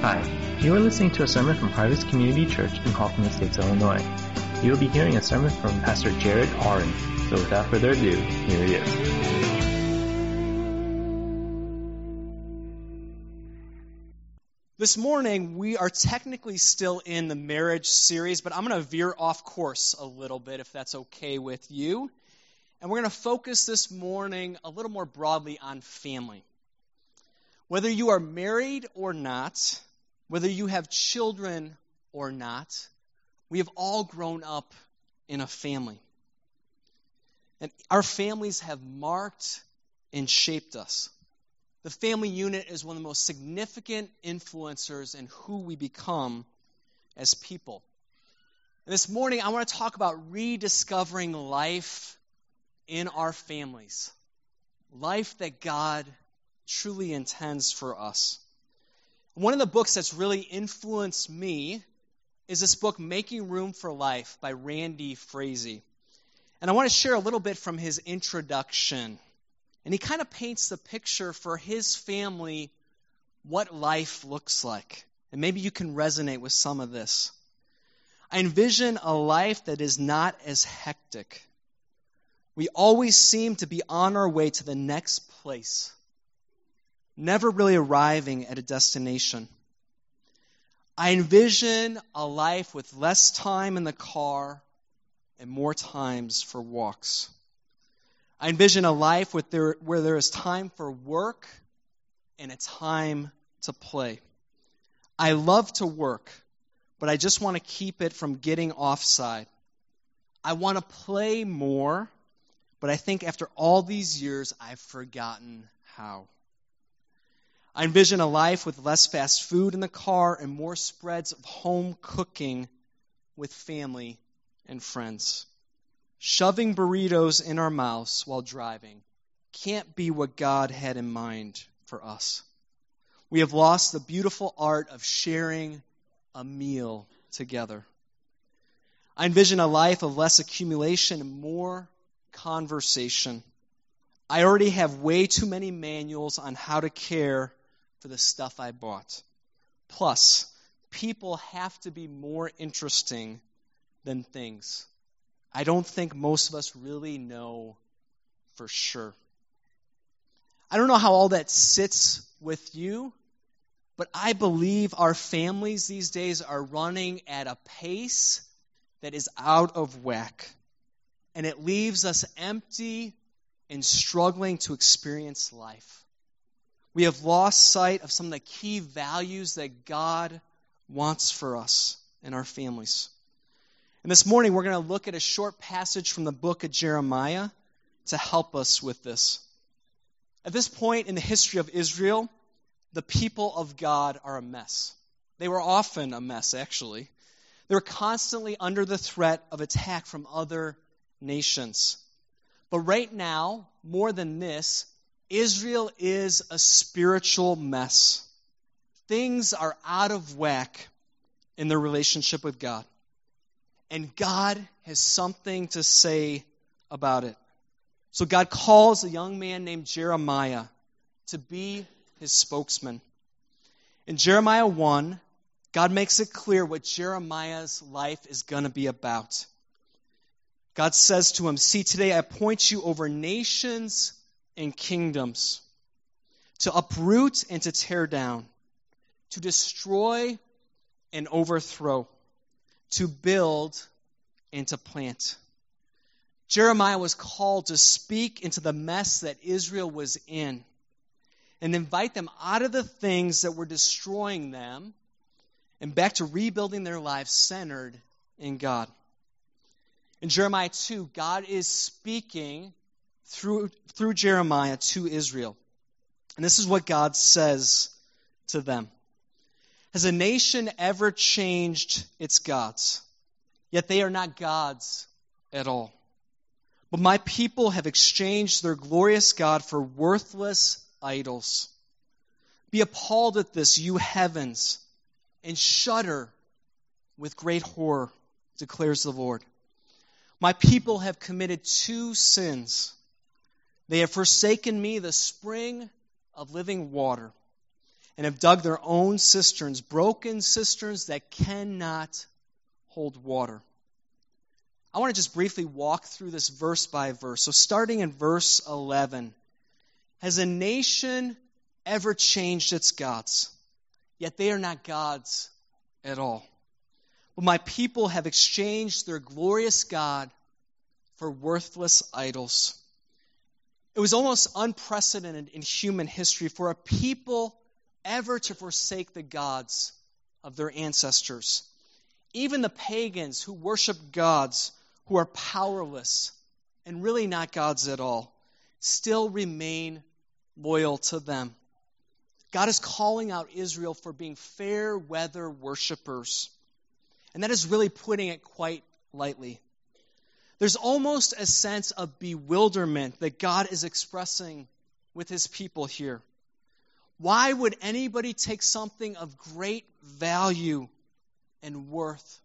Hi, you are listening to a sermon from Harvest Community Church in Hoffman Estates, Illinois. You will be hearing a sermon from Pastor Jared Oren. So without further ado, here he is. This morning, we are technically still in the marriage series, but I'm going to veer off course a little bit, if that's okay with you. And we're going to focus this morning a little more broadly on family. Whether you are married or not, whether you have children or not, we have all grown up in a family. And our families have marked and shaped us. The family unit is one of the most significant influencers in who we become as people. And this morning, I want to talk about rediscovering life in our families. Life that God truly intends for us. One of the books that's really influenced me is this book, Making Room for Life, by Randy Frazee. And I want to share a little bit from his introduction. And he kind of paints the picture for his family, what life looks like. And maybe you can resonate with some of this. I envision a life that is not as hectic. We always seem to be on our way to the next place, never really arriving at a destination. I envision a life with less time in the car and more times for walks. I envision a life where there is time for work and a time to play. I love to work, but I just want to keep it from getting offside. I want to play more, but I think after all these years, I've forgotten how. I envision a life with less fast food in the car and more spreads of home cooking with family and friends. Shoving burritos in our mouths while driving can't be what God had in mind for us. We have lost the beautiful art of sharing a meal together. I envision a life of less accumulation and more conversation. I already have way too many manuals on how to care for the stuff I bought. Plus, people have to be more interesting than things. I don't think most of us really know for sure. I don't know how all that sits with you, but I believe our families these days are running at a pace that is out of whack, and it leaves us empty and struggling to experience life. We have lost sight of some of the key values that God wants for us and our families. And this morning, we're going to look at a short passage from the book of Jeremiah to help us with this. At this point in the history of Israel, the people of God are a mess. They were often a mess, actually. They were constantly under the threat of attack from other nations. But right now, more than this, Israel is a spiritual mess. Things are out of whack in their relationship with God. And God has something to say about it. So God calls a young man named Jeremiah to be his spokesman. In Jeremiah 1, God makes it clear what Jeremiah's life is going to be about. God says to him, "See, today I appoint you over nations and kingdoms, to uproot and to tear down, to destroy and overthrow, to build and to plant." Jeremiah was called to speak into the mess that Israel was in and invite them out of the things that were destroying them and back to rebuilding their lives centered in God. In Jeremiah 2, God is speaking through Jeremiah to Israel. And this is what God says to them. "Has a nation ever changed its gods? Yet they are not gods at all. But my people have exchanged their glorious God for worthless idols. Be appalled at this, you heavens, and shudder with great horror, declares the Lord. My people have committed two sins. They have forsaken me, the spring of living water, and have dug their own cisterns, broken cisterns that cannot hold water. I want to just briefly walk through this verse by verse. So starting in verse 11, has a nation ever changed its gods? Yet they are not gods at all. But my people have exchanged their glorious God for worthless idols. It was almost unprecedented in human history for a people ever to forsake the gods of their ancestors. Even the pagans who worship gods who are powerless and really not gods at all still remain loyal to them. God is calling out Israel for being fair weather worshipers. And that is really putting it quite lightly. There's almost a sense of bewilderment that God is expressing with his people here. Why would anybody take something of great value and worth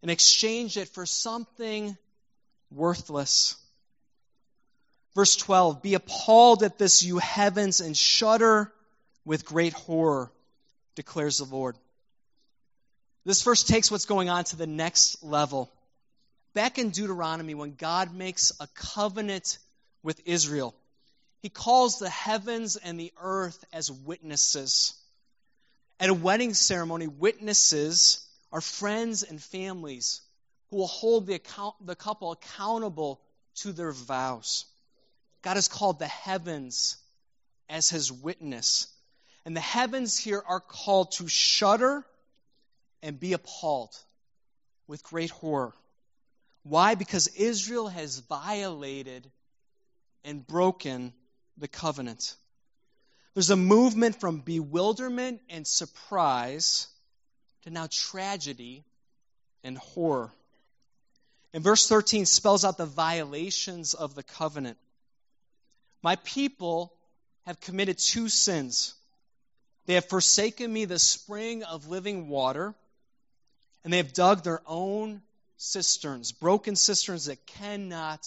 and exchange it for something worthless? Verse 12, be appalled at this, you heavens, and shudder with great horror, declares the Lord. This verse takes what's going on to the next level. Back in Deuteronomy, when God makes a covenant with Israel, he calls the heavens and the earth as witnesses. At a wedding ceremony, witnesses are friends and families who will hold the couple accountable to their vows. God has called the heavens as his witness. And the heavens here are called to shudder and be appalled with great horror. Why? Because Israel has violated and broken the covenant. There's a movement from bewilderment and surprise to now tragedy and horror. And verse 13 spells out the violations of the covenant. My people have committed two sins. They have forsaken me, the spring of living water, and they have dug their own cisterns, broken cisterns that cannot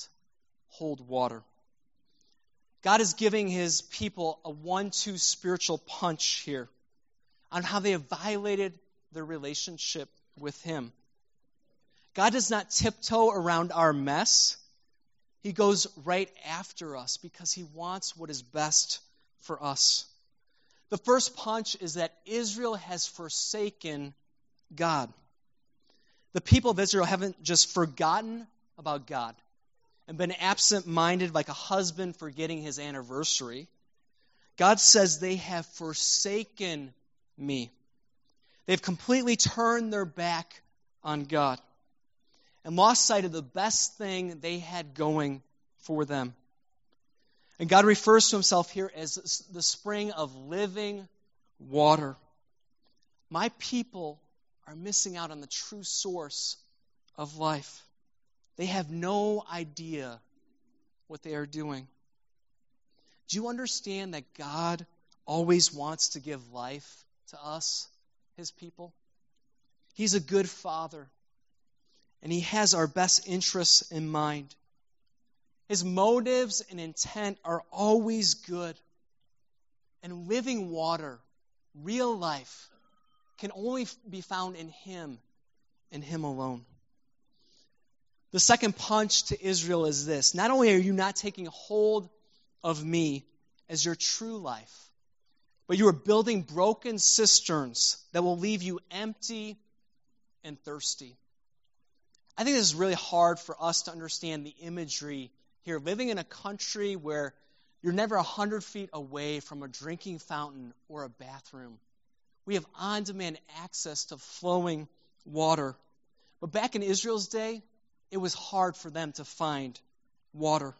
hold water. God is giving his people a 1-2 spiritual punch here on how they have violated their relationship with him. God does not tiptoe around our mess. He goes right after us because he wants what is best for us. The first punch is that Israel has forsaken God. The people of Israel haven't just forgotten about God and been absent-minded like a husband forgetting his anniversary. God says they have forsaken me. They've completely turned their back on God and lost sight of the best thing they had going for them. And God refers to himself here as the spring of living water. My people are missing out on the true source of life. They have no idea what they are doing. Do you understand that God always wants to give life to us, his people? He's a good father, and he has our best interests in mind. His motives and intent are always good. And living water, real life, can only be found in him and him alone. The second punch to Israel is this. Not only are you not taking hold of me as your true life, but you are building broken cisterns that will leave you empty and thirsty. I think this is really hard for us to understand the imagery here, living in a country where you're never 100 feet away from a drinking fountain or a bathroom. We have on-demand access to flowing water. But back in Israel's day, it was hard for them to find water.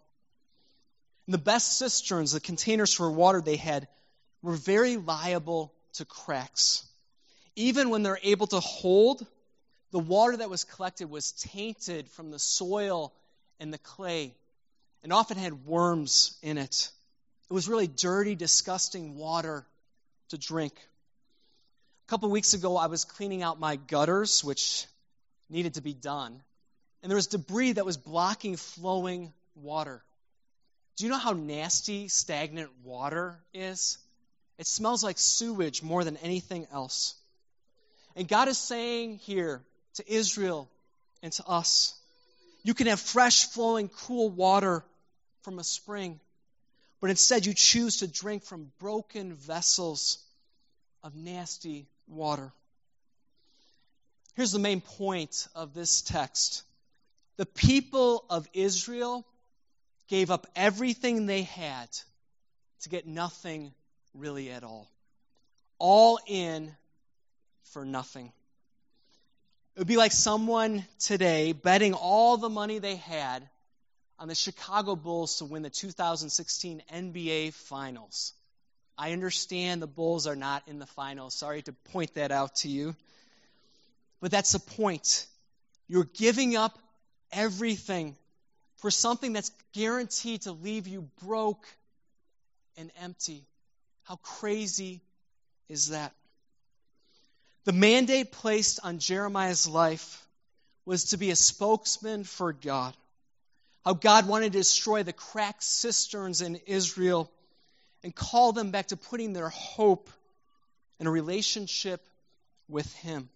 And the best cisterns, the containers for water they had, were very liable to cracks. Even when they're able to hold, the water that was collected was tainted from the soil and the clay, and often had worms in it. It was really dirty, disgusting water to drink. A couple weeks ago, I was cleaning out my gutters, which needed to be done, and there was debris that was blocking flowing water. Do you know how nasty stagnant water is? It smells like sewage more than anything else. And God is saying here to Israel and to us, you can have fresh, flowing, cool water from a spring, but instead you choose to drink from broken vessels of nasty water. Here's the main point of this text. The people of Israel gave up everything they had to get nothing really at all. All in for nothing. It would be like someone today betting all the money they had on the Chicago Bulls to win the 2016 NBA Finals. I understand the Bulls are not in the finals. Sorry to point that out to you. But that's the point. You're giving up everything for something that's guaranteed to leave you broke and empty. How crazy is that? The mandate placed on Jeremiah's life was to be a spokesman for God. How God wanted to destroy the cracked cisterns in Israel and call them back to putting their hope in a relationship with Him.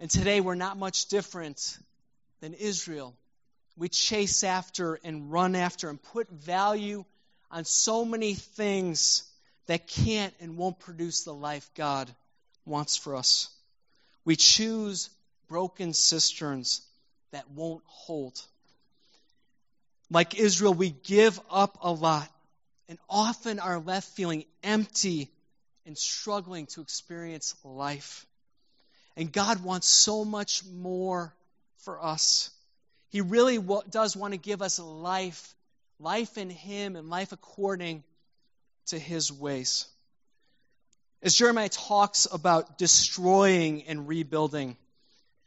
And today we're not much different than Israel. We chase after and run after and put value on so many things that can't and won't produce the life God wants for us. We choose broken cisterns that won't hold. Like Israel, we give up a lot and often are left feeling empty and struggling to experience life. And God wants so much more for us. He really does want to give us life, life in Him and life according to His ways. As Jeremiah talks about destroying and rebuilding,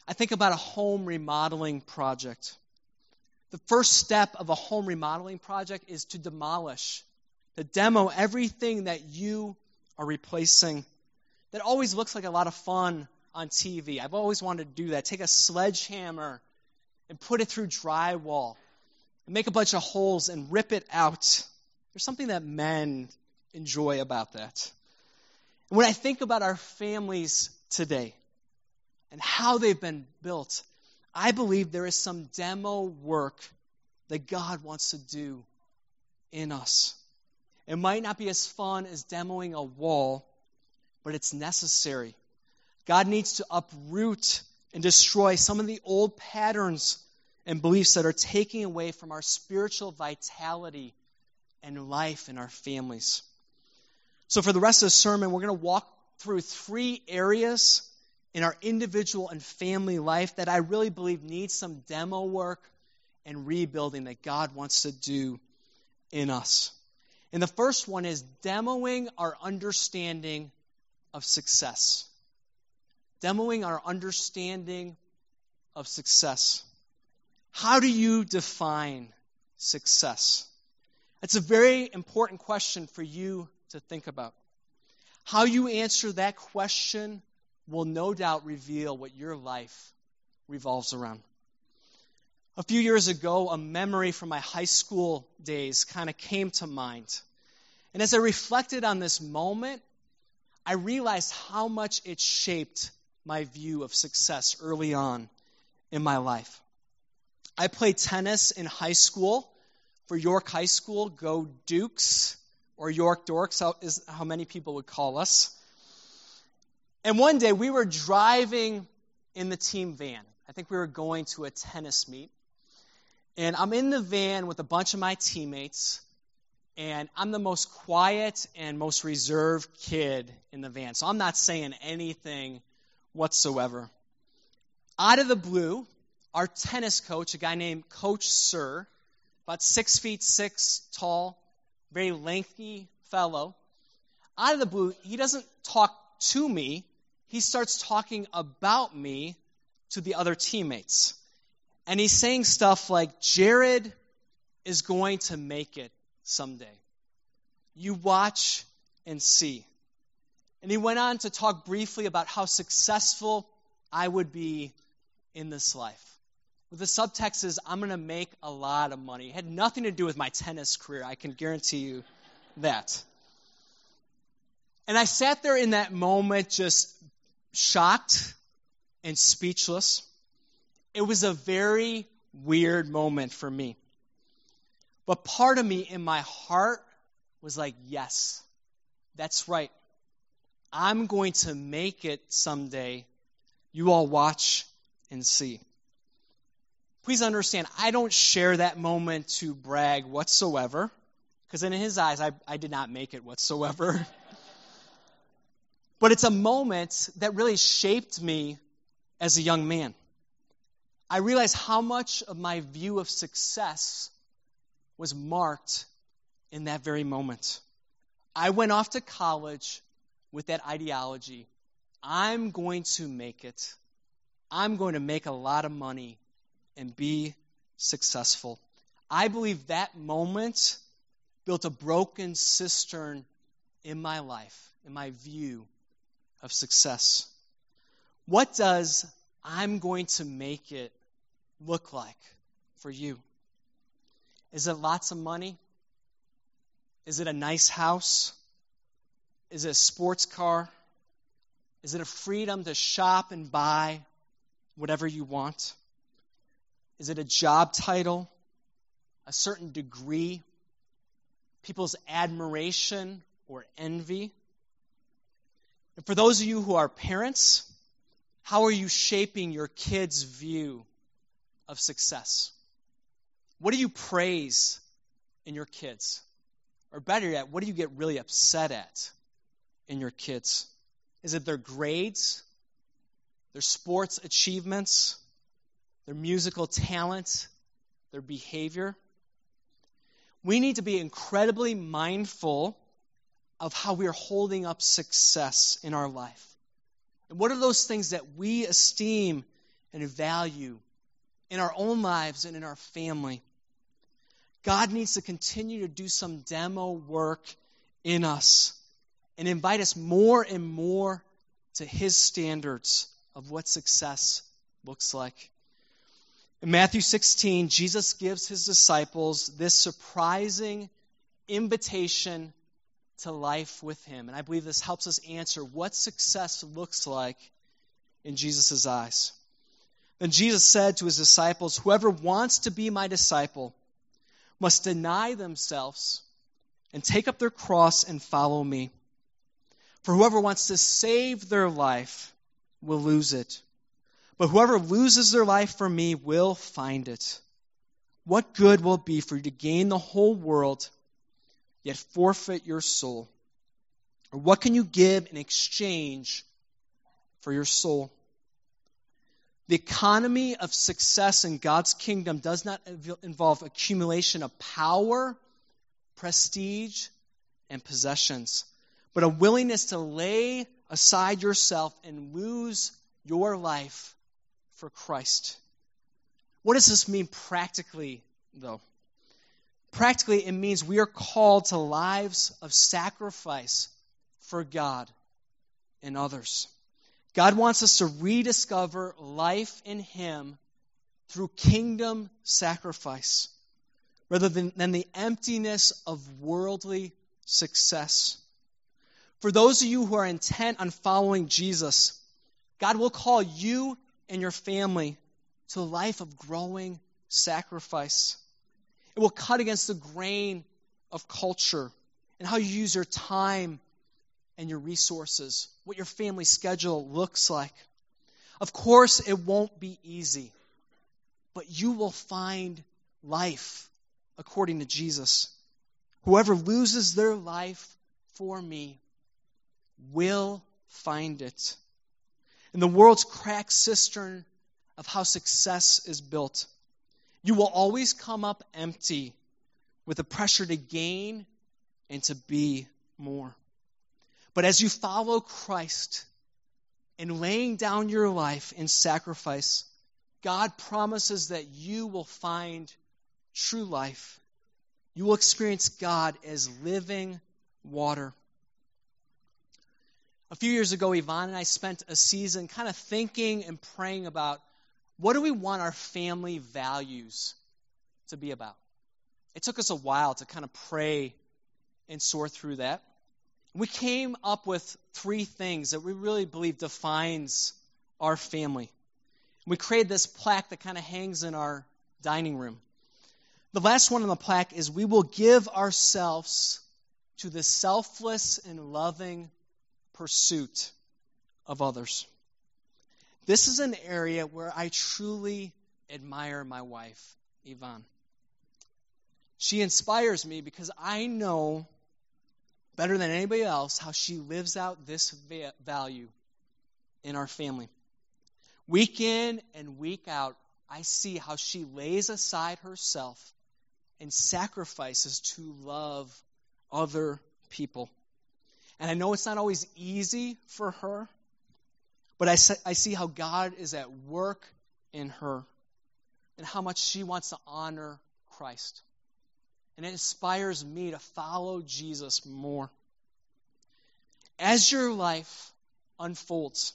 I think about a home remodeling project. The first step of a home remodeling project is to demolish, to demo everything that you are replacing. That always looks like a lot of fun on TV. I've always wanted to do that. Take a sledgehammer and put it through drywall and make a bunch of holes and rip it out. There's something that men enjoy about that. And when I think about our families today and how they've been built, I believe there is some demo work that God wants to do in us. It might not be as fun as demoing a wall, but it's necessary. God needs to uproot and destroy some of the old patterns and beliefs that are taking away from our spiritual vitality and life in our families. So for the rest of the sermon, we're going to walk through three areas in our individual and family life that I really believe needs some demo work and rebuilding that God wants to do in us. And the first one is demoing our understanding of success. Demoing our understanding of success. How do you define success? That's a very important question for you to think about. How you answer that question will no doubt reveal what your life revolves around. A few years ago, a memory from my high school days kind of came to mind. And as I reflected on this moment, I realized how much it shaped my view of success early on in my life. I played tennis in high school for York High School. Go Dukes, or York Dorks is how many people would call us. And one day we were driving in the team van. I think we were going to a tennis meet. And I'm in the van with a bunch of my teammates, and I'm the most quiet and most reserved kid in the van. So I'm not saying anything whatsoever. Out of the blue, our tennis coach, a guy named Coach Sir, about 6'6" tall, very lengthy fellow. Out of the blue, he doesn't talk to me. He starts talking about me to the other teammates. And he's saying stuff like, Jared is going to make it someday. You watch and see. And he went on to talk briefly about how successful I would be in this life. With the subtext is, I'm going to make a lot of money. It had nothing to do with my tennis career. I can guarantee you that. And I sat there in that moment just shocked and speechless. It was a very weird moment for me. But part of me in my heart was like, yes, that's right. I'm going to make it someday. You all watch and see. Please understand, I don't share that moment to brag whatsoever, because in his eyes, I did not make it whatsoever. But it's a moment that really shaped me as a young man. I realized how much of my view of success was marked in that very moment. I went off to college with that ideology. I'm going to make it. I'm going to make a lot of money and be successful. I believe that moment built a broken cistern in my life, in my view of success. What does I'm going to make it look like for you? Is it lots of money? Is it a nice house? Is it a sports car? Is it a freedom to shop and buy whatever you want? Is it a job title? A certain degree? People's admiration or envy? And for those of you who are parents, how are you shaping your kids' view of success? What do you praise in your kids? Or better yet, what do you get really upset at in your kids? Is it their grades, their sports achievements, their musical talent, their behavior? We need to be incredibly mindful of how we are holding up success in our life. And what are those things that we esteem and value in our own lives and in our family? God needs to continue to do some demo work in us and invite us more and more to his standards of what success looks like. In Matthew 16, Jesus gives his disciples this surprising invitation to life with him. And I believe this helps us answer what success looks like in Jesus' eyes. Then Jesus said to his disciples, "Whoever wants to be my disciple must deny themselves and take up their cross and follow me. For whoever wants to save their life will lose it. But whoever loses their life for me will find it. What good will it be for you to gain the whole world, yet forfeit your soul? Or what can you give in exchange for your soul?" The economy of success in God's kingdom does not involve accumulation of power, prestige, and possessions, but a willingness to lay aside yourself and lose your life for Christ. What does this mean practically, though? Practically, it means we are called to lives of sacrifice for God and others. God wants us to rediscover life in him through kingdom sacrifice rather than the emptiness of worldly success. For those of you who are intent on following Jesus, God will call you and your family to a life of growing sacrifice. It will cut against the grain of culture and how you use your time and your resources, what your family schedule looks like. Of course, it won't be easy, but you will find life according to Jesus. Whoever loses their life for me will find it. In the world's cracked cistern of how success is built, you will always come up empty with the pressure to gain and to be more. But as you follow Christ in laying down your life in sacrifice, God promises that you will find true life. You will experience God as living water. A few years ago, Yvonne and I spent a season kind of thinking and praying about what do we want our family values to be about. It took us a while to kind of pray and sort through that. We came up with three things that we really believe defines our family. We created this plaque that kind of hangs in our dining room. The last one on the plaque is we will give ourselves to the selfless and loving pursuit of others. This is an area where I truly admire my wife, Yvonne. She inspires me because I know better than anybody else how she lives out this value in our family. Week in and week out, I see how she lays aside herself and sacrifices to love other people. And I know it's not always easy for her, but I see how God is at work in her and how much she wants to honor Christ. And it inspires me to follow Jesus more. As your life unfolds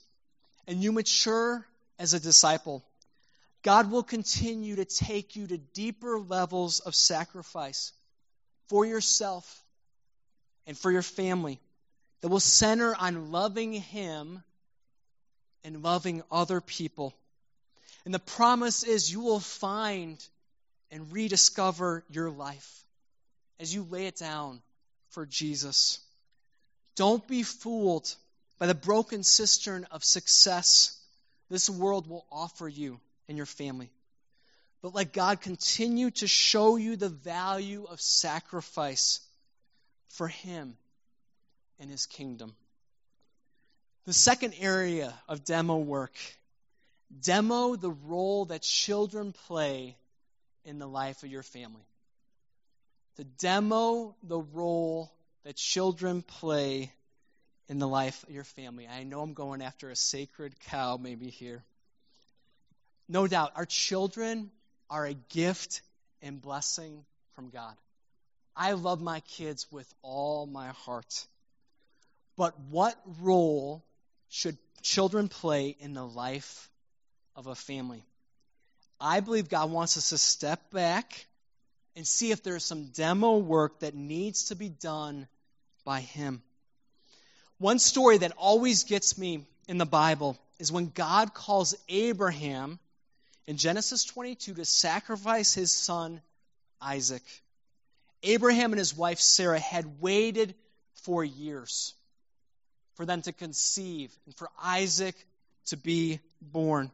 and you mature as a disciple, God will continue to take you to deeper levels of sacrifice for yourself and for your family that will center on loving Him and loving other people. And the promise is you will find and rediscover your life as you lay it down for Jesus. Don't be fooled by the broken cistern of success this world will offer you and your family. But let God continue to show you the value of sacrifice for Him and His kingdom. The second area of demo work, demo the role that children play in the life of your family. To demo the role that children play in the life of your family. I know I'm going after a sacred cow maybe here. No doubt, our children are a gift and blessing from God. I love my kids with all my heart. But what role should children play in the life of a family? I believe God wants us to step back and see if there's some demo work that needs to be done by Him. One story that always gets me in the Bible is when God calls Abraham in Genesis 22 to sacrifice his son Isaac. Abraham and his wife Sarah had waited for years for them to conceive and for Isaac to be born.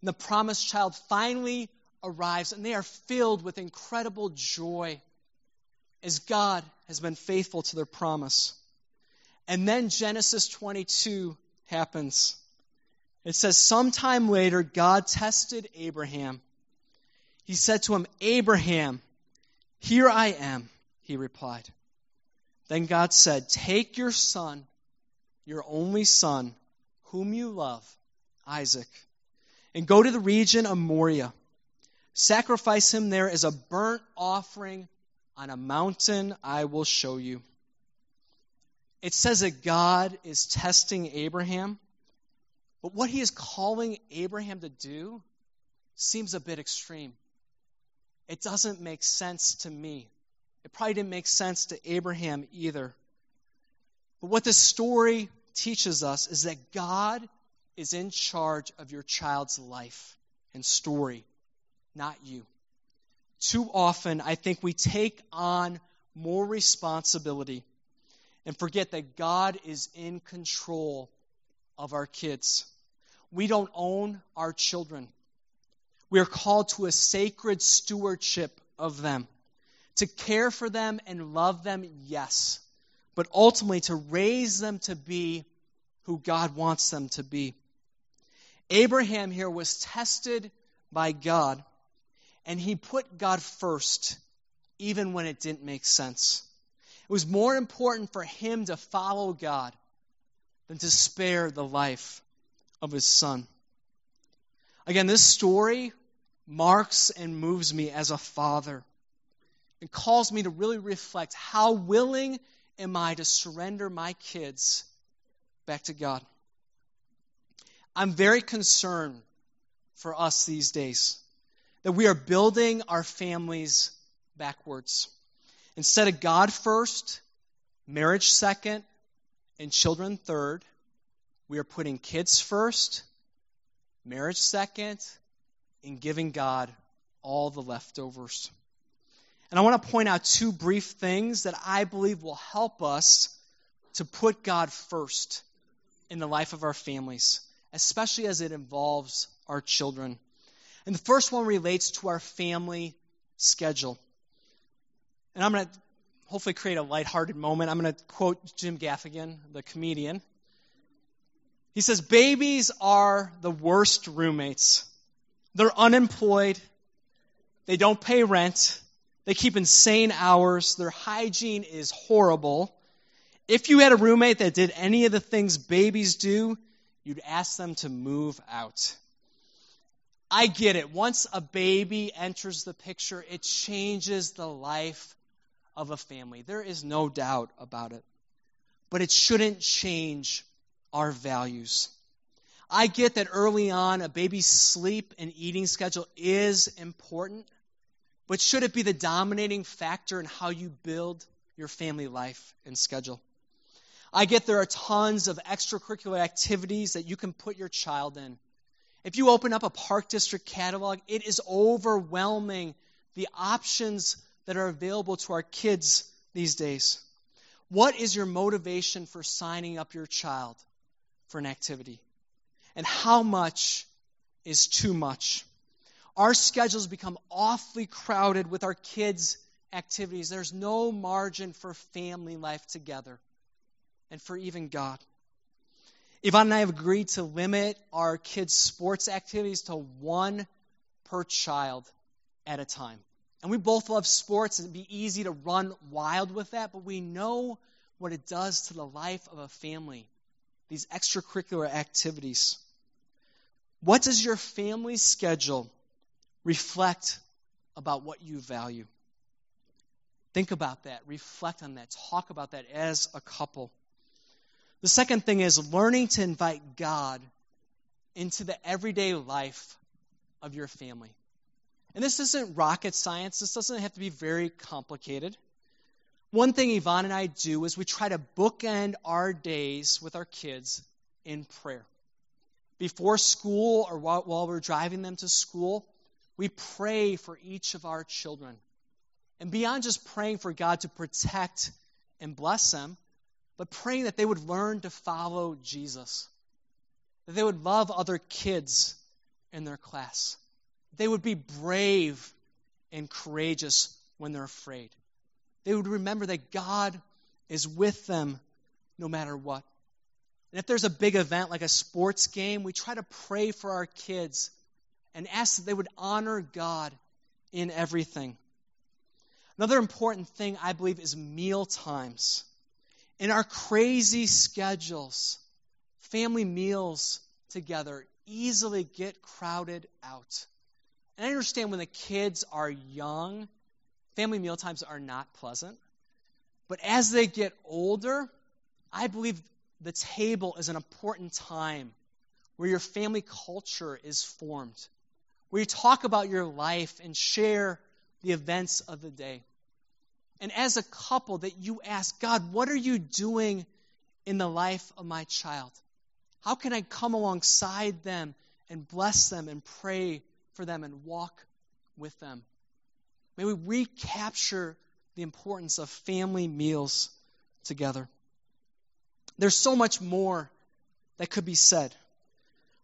And the promised child finally arrives, and they are filled with incredible joy as God has been faithful to their promise. And then Genesis 22 happens. It says, sometime later, God tested Abraham. He said to him, Abraham, here I am, he replied. Then God said, take your son, your only son, whom you love, Isaac, and go to the region of Moriah. Sacrifice him there as a burnt offering on a mountain I will show you. It says that God is testing Abraham, but what He is calling Abraham to do seems a bit extreme. It doesn't make sense to me. It probably didn't make sense to Abraham either. But what this story teaches us is that God is in charge of your child's life and story, not you. Too often, I think we take on more responsibility and forget that God is in control of our kids. We don't own our children. We are called to a sacred stewardship of them, to care for them and love them, yes, but ultimately to raise them to be who God wants them to be. Abraham here was tested by God, and he put God first, even when it didn't make sense. It was more important for him to follow God than to spare the life of his son. Again, this story marks and moves me as a father and calls me to really reflect, how willing am I to surrender my kids back to God? I'm very concerned for us these days that we are building our families backwards. Instead of God first, marriage second, and children third. We are putting kids first, marriage second, and giving God all the leftovers. And I want to point out two brief things that I believe will help us to put God first in the life of our families, especially as it involves our children. And the first one relates to our family schedule. And I'm going to hopefully create a lighthearted moment. I'm going to quote Jim Gaffigan, the comedian. He says, "Babies are the worst roommates. They're unemployed. They don't pay rent. They keep insane hours. Their hygiene is horrible. If you had a roommate that did any of the things babies do, you'd ask them to move out." I get it. Once a baby enters the picture, it changes the life of a family. There is no doubt about it. But it shouldn't change our values. I get that early on, a baby's sleep and eating schedule is important, but should it be the dominating factor in how you build your family life and schedule? I get there are tons of extracurricular activities that you can put your child in. If you open up a park district catalog, it is overwhelming the options that are available to our kids these days. What is your motivation for signing up your child for an activity? And how much is too much? Our schedules become awfully crowded with our kids' activities. There's no margin for family life together and for even God. Yvonne and I have agreed to limit our kids' sports activities to one per child at a time. And we both love sports. It'd be easy to run wild with that, but we know what it does to the life of a family, these extracurricular activities. What does your family schedule reflect about what you value? Think about that. Reflect on that. Talk about that as a couple. The second thing is learning to invite God into the everyday life of your family. And this isn't rocket science. This doesn't have to be very complicated. One thing Yvonne and I do is we try to bookend our days with our kids in prayer. Before school or while we're driving them to school, we pray for each of our children. And beyond just praying for God to protect and bless them, but praying that they would learn to follow Jesus, that they would love other kids in their class, they would be brave and courageous when they're afraid. They would remember that God is with them no matter what. And if there's a big event like a sports game, we try to pray for our kids and ask that they would honor God in everything. Another important thing, I believe, is meal times. In our crazy schedules, family meals together easily get crowded out. And I understand when the kids are young, family mealtimes are not pleasant. But as they get older, I believe the table is an important time where your family culture is formed, where you talk about your life and share the events of the day. And as a couple, that you ask, God, what are you doing in the life of my child? How can I come alongside them and bless them and pray for them and walk with them? May we recapture the importance of family meals together. There's so much more that could be said,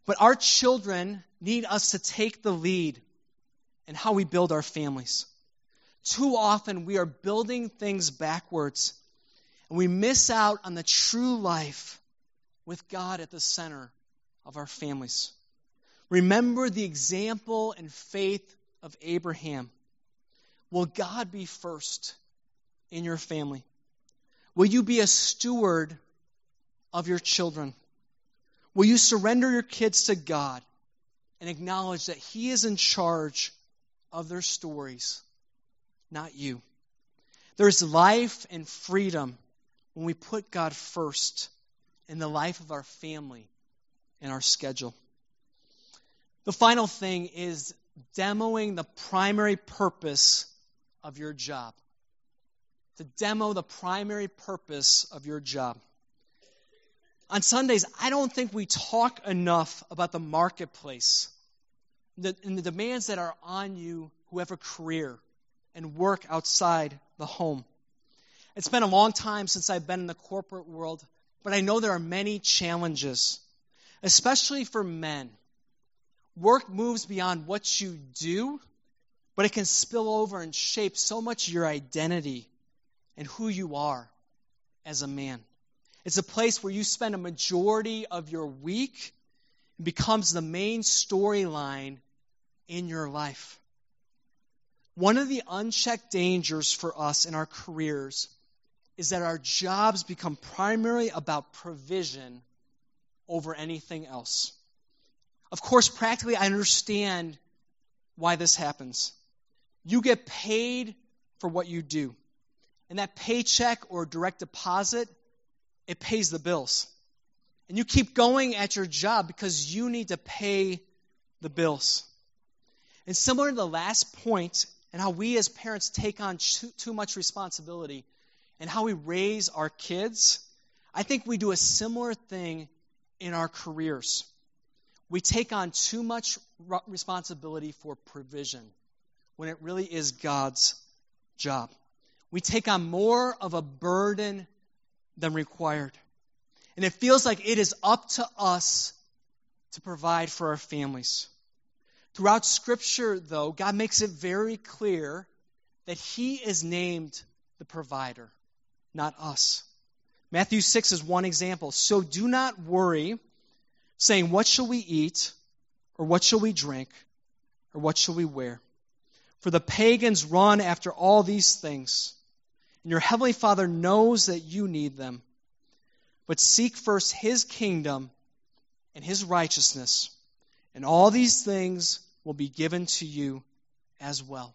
but our children need us to take the lead in how we build our families. Too often we are building things backwards, and we miss out on the true life with God at the center of our families. Remember the example and faith of Abraham. Will God be first in your family? Will you be a steward of your children? Will you surrender your kids to God and acknowledge that He is in charge of their stories, not you? There's life and freedom when we put God first in the life of our family and our schedule. The final thing is demoing the primary purpose of your job. To demo the primary purpose of your job. On Sundays, I don't think we talk enough about the marketplace and the demands that are on you who have a career and work outside the home. It's been a long time since I've been in the corporate world, but I know there are many challenges, especially for men. Work moves beyond what you do, but it can spill over and shape so much your identity and who you are as a man. It's a place where you spend a majority of your week and becomes the main storyline in your life. One of the unchecked dangers for us in our careers is that our jobs become primarily about provision over anything else. Of course, practically, I understand why this happens. You get paid for what you do, and that paycheck or direct deposit, it pays the bills. And you keep going at your job because you need to pay the bills. And similar to the last point, and how we as parents take on too much responsibility and how we raise our kids, I think we do a similar thing in our careers. We take on too much responsibility for provision when it really is God's job. We take on more of a burden than required. And it feels like it is up to us to provide for our families. Throughout Scripture, though, God makes it very clear that He is named the provider, not us. Matthew 6 is one example. So do not worry, saying, what shall we eat, or what shall we drink, or what shall we wear? For the pagans run after all these things, and your heavenly Father knows that you need them. But seek first His kingdom and His righteousness, and all these things will be given to you as well.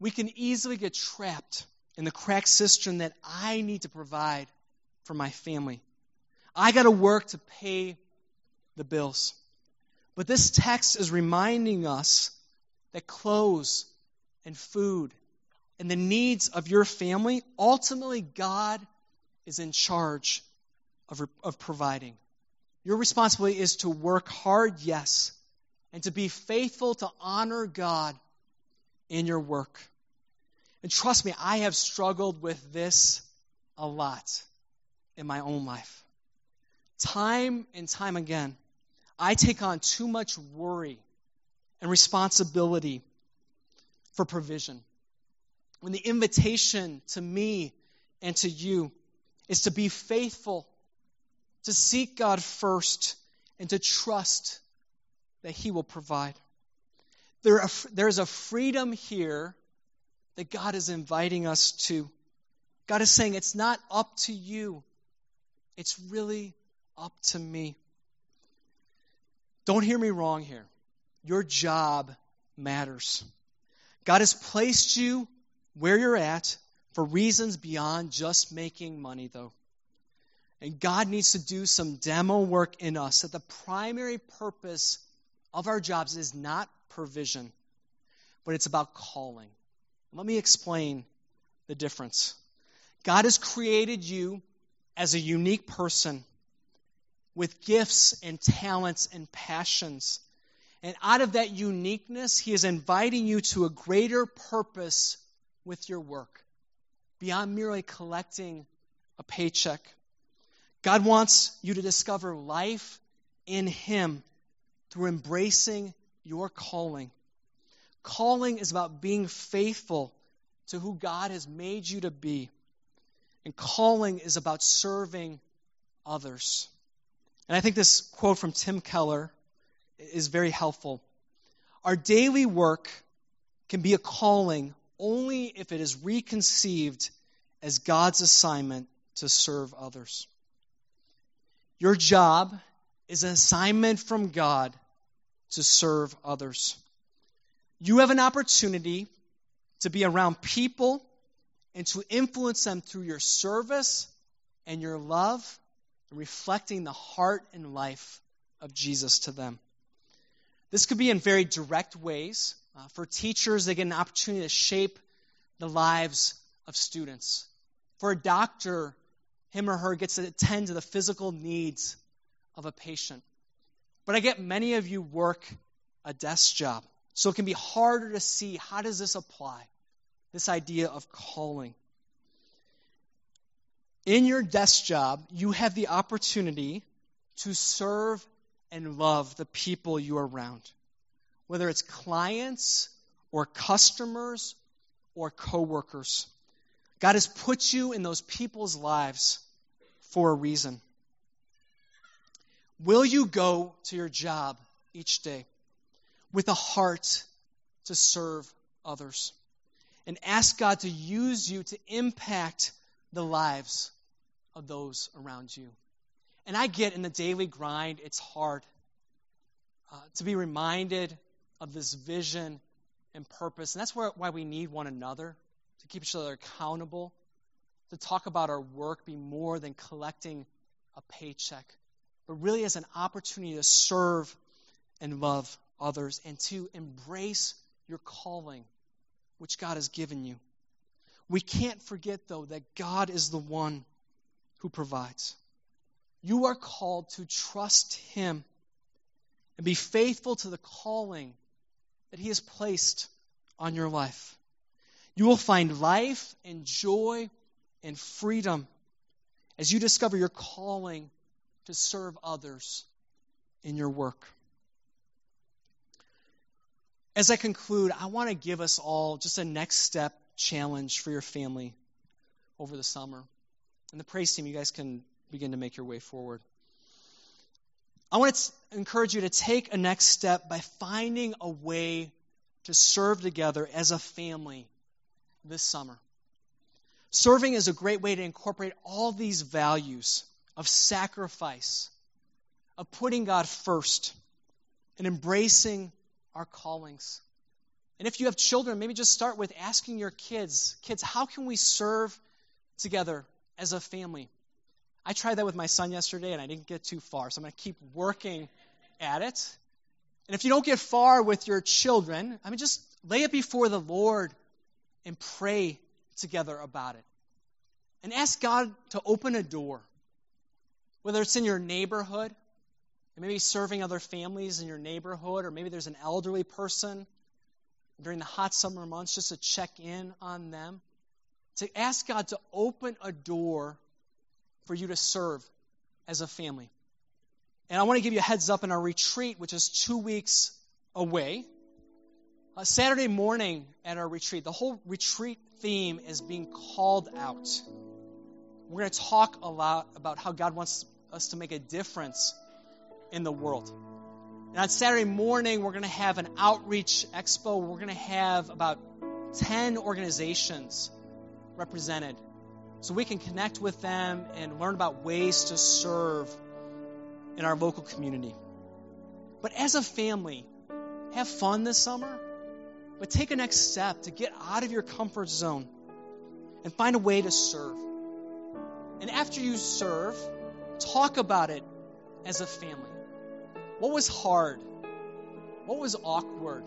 We can easily get trapped in the cracked cistern that I need to provide for my family. I got to work to pay the bills. But this text is reminding us that clothes and food and the needs of your family, ultimately God is in charge of providing. Your responsibility is to work hard, yes, and to be faithful to honor God in your work. And trust me, I have struggled with this a lot in my own life. Time and time again, I take on too much worry and responsibility for provision, when the invitation to me and to you is to be faithful, to seek God first, and to trust that He will provide. There's a freedom here that God is inviting us to. God is saying, it's not up to you. It's really up to me. Don't hear me wrong here. Your job matters. God has placed you where you're at for reasons beyond just making money, though. And God needs to do some demo work in us that the primary purpose of our jobs is not provision, but it's about calling. Let me explain the difference. God has created you as a unique person with gifts and talents and passions. And out of that uniqueness, He is inviting you to a greater purpose with your work, beyond merely collecting a paycheck. God wants you to discover life in Him through embracing your calling. Calling is about being faithful to who God has made you to be. And calling is about serving others. And I think this quote from Tim Keller is very helpful. Our daily work can be a calling only if it is reconceived as God's assignment to serve others. Your job is an assignment from God to serve others. You have an opportunity to be around people and to influence them through your service and your love, and reflecting the heart and life of Jesus to them. This could be in very direct ways. For teachers, they get an opportunity to shape the lives of students. For a doctor, him or her gets to attend to the physical needs of a patient. But I get many of you work a desk job, so it can be harder to see how does this apply, this idea of calling. In your desk job, you have the opportunity to serve and love the people you are around, whether it's clients or customers or coworkers. God has put you in those people's lives for a reason. Will you go to your job each day with a heart to serve others and ask God to use you to impact the lives of those around you? And I get in the daily grind, it's hard to be reminded of this vision and purpose. And that's why we need one another, to keep each other accountable, to talk about our work, be more than collecting a paycheck, but really as an opportunity to serve and love others and to embrace your calling, which God has given you. We can't forget, though, that God is the one who provides. You are called to trust him and be faithful to the calling that he has placed on your life. You will find life and joy and freedom as you discover your calling to serve others in your work. As I conclude, I want to give us all just a next step challenge for your family over the summer. And the praise team, you guys can begin to make your way forward. I want to encourage you to take a next step by finding a way to serve together as a family this summer. Serving is a great way to incorporate all these values of sacrifice, of putting God first, and embracing our callings. And if you have children, maybe just start with asking your kids, how can we serve together as a family? I tried that with my son yesterday, and I didn't get too far, so I'm going to keep working at it. And if you don't get far with your children, just lay it before the Lord and pray together about it. And ask God to open a door, whether it's in your neighborhood, and maybe serving other families in your neighborhood, or maybe there's an elderly person during the hot summer months just to check in on them. To ask God to open a door for you to serve as a family. And I want to give you a heads up in our retreat, which is 2 weeks away. Saturday morning at our retreat, the whole retreat theme is being called out. We're going to talk a lot about how God wants us to make a difference in the world. And on Saturday morning, we're going to have an outreach expo. We're going to have about 10 organizations represented, so we can connect with them and learn about ways to serve in our local community. But as a family, have fun this summer, but take a next step to get out of your comfort zone and find a way to serve. And after you serve, talk about it as a family. What was hard? What was awkward?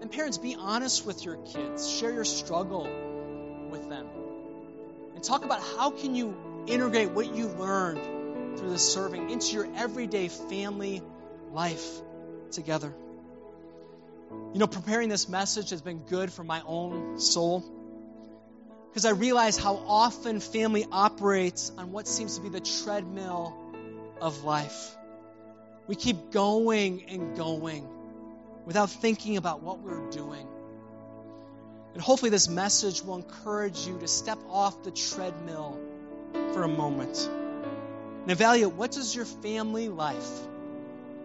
And parents, be honest with your kids. Share your struggle with them. And talk about how can you integrate what you learned through the serving into your everyday family life together. You know, preparing this message has been good for my own soul, because I realize how often family operates on what seems to be the treadmill of life. We keep going and going without thinking about what we're doing. And hopefully this message will encourage you to step off the treadmill for a moment and evaluate, what does your family life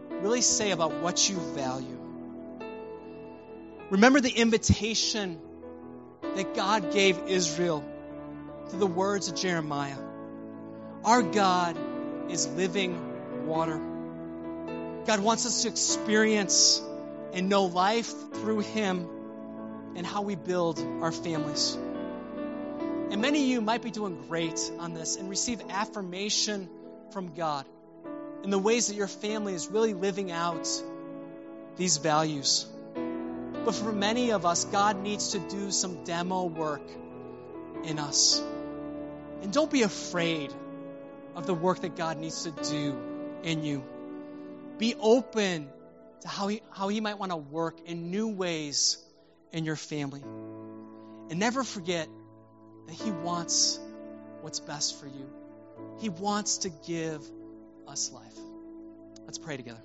really say about what you value? Remember the invitation that God gave Israel through the words of Jeremiah. Our God is living water. God wants us to experience and know life through him and how we build our families. And many of you might be doing great on this and receive affirmation from God in the ways that your family is really living out these values. But for many of us, God needs to do some demo work in us. And don't be afraid of the work that God needs to do in you. Be open to how he might want to work in new ways in your family. And never forget that he wants what's best for you. He wants to give us life. Let's pray together.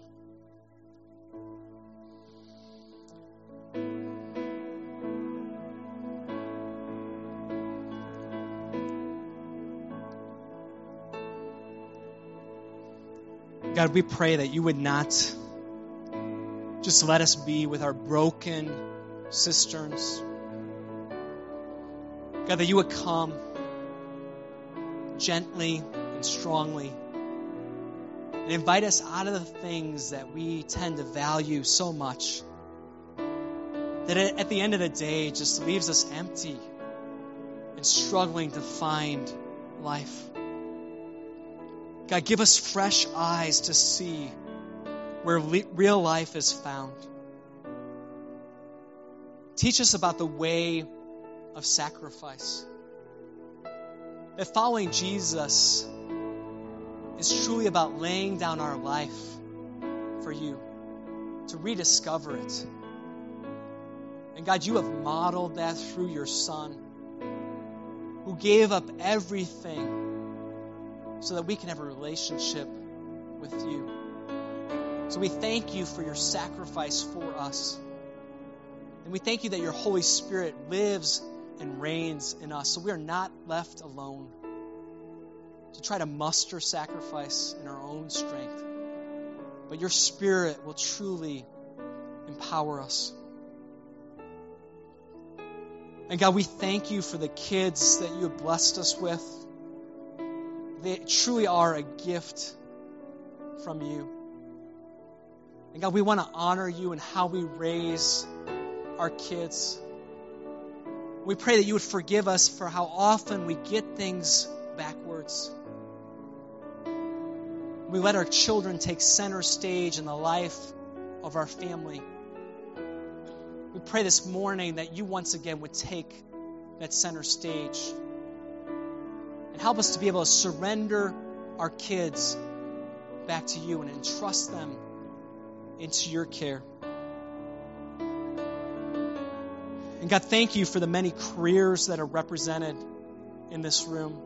God, we pray that you would not just let us be with our broken cisterns. God, that you would come gently and strongly and invite us out of the things that we tend to value so much, that at the end of the day just leaves us empty and struggling to find life. God, give us fresh eyes to see where real life is found. Teach us about the way of sacrifice. That following Jesus is truly about laying down our life for you, to rediscover it. And God, you have modeled that through your Son, who gave up everything so that we can have a relationship with you. So we thank you for your sacrifice for us. And we thank you that your Holy Spirit lives and reigns in us, so we are not left alone to try to muster sacrifice in our own strength. But your Spirit will truly empower us. And God, we thank you for the kids that you have blessed us with. They truly are a gift from you. And God, we want to honor you in how we raise our kids. We pray that you would forgive us for how often we get things backwards. We let our children take center stage in the life of our family. We pray this morning that you once again would take that center stage. And help us to be able to surrender our kids back to you and entrust them into your care. And God, thank you for the many careers that are represented in this room,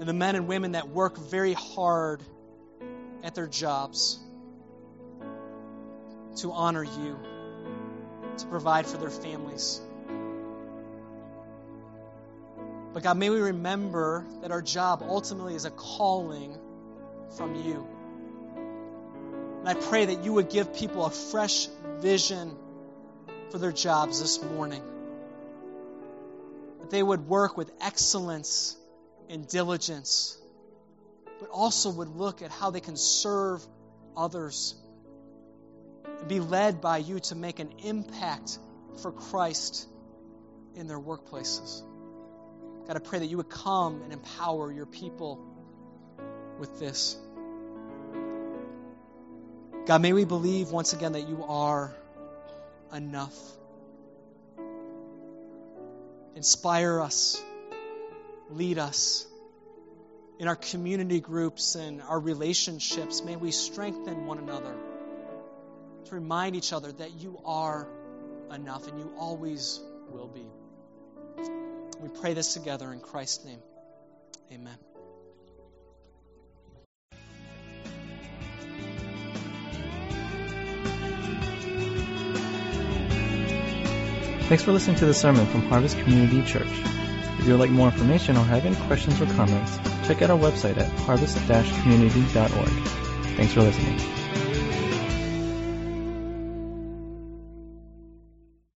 and the men and women that work very hard at their jobs to honor you, to provide for their families. But God, may we remember that our job ultimately is a calling from you. And I pray that you would give people a fresh vision for their jobs this morning. That they would work with excellence and diligence, but also would look at how they can serve others and be led by you to make an impact for Christ in their workplaces. God, I pray that you would come and empower your people with this. God, may we believe once again that you are enough. Inspire us. Lead us. In our community groups and our relationships, may we strengthen one another to remind each other that you are enough and you always will be. We pray this together in Christ's name. Amen. Thanks for listening to the sermon from Harvest Community Church. If you would like more information or have any questions or comments, check out our website at harvest-community.org. Thanks for listening.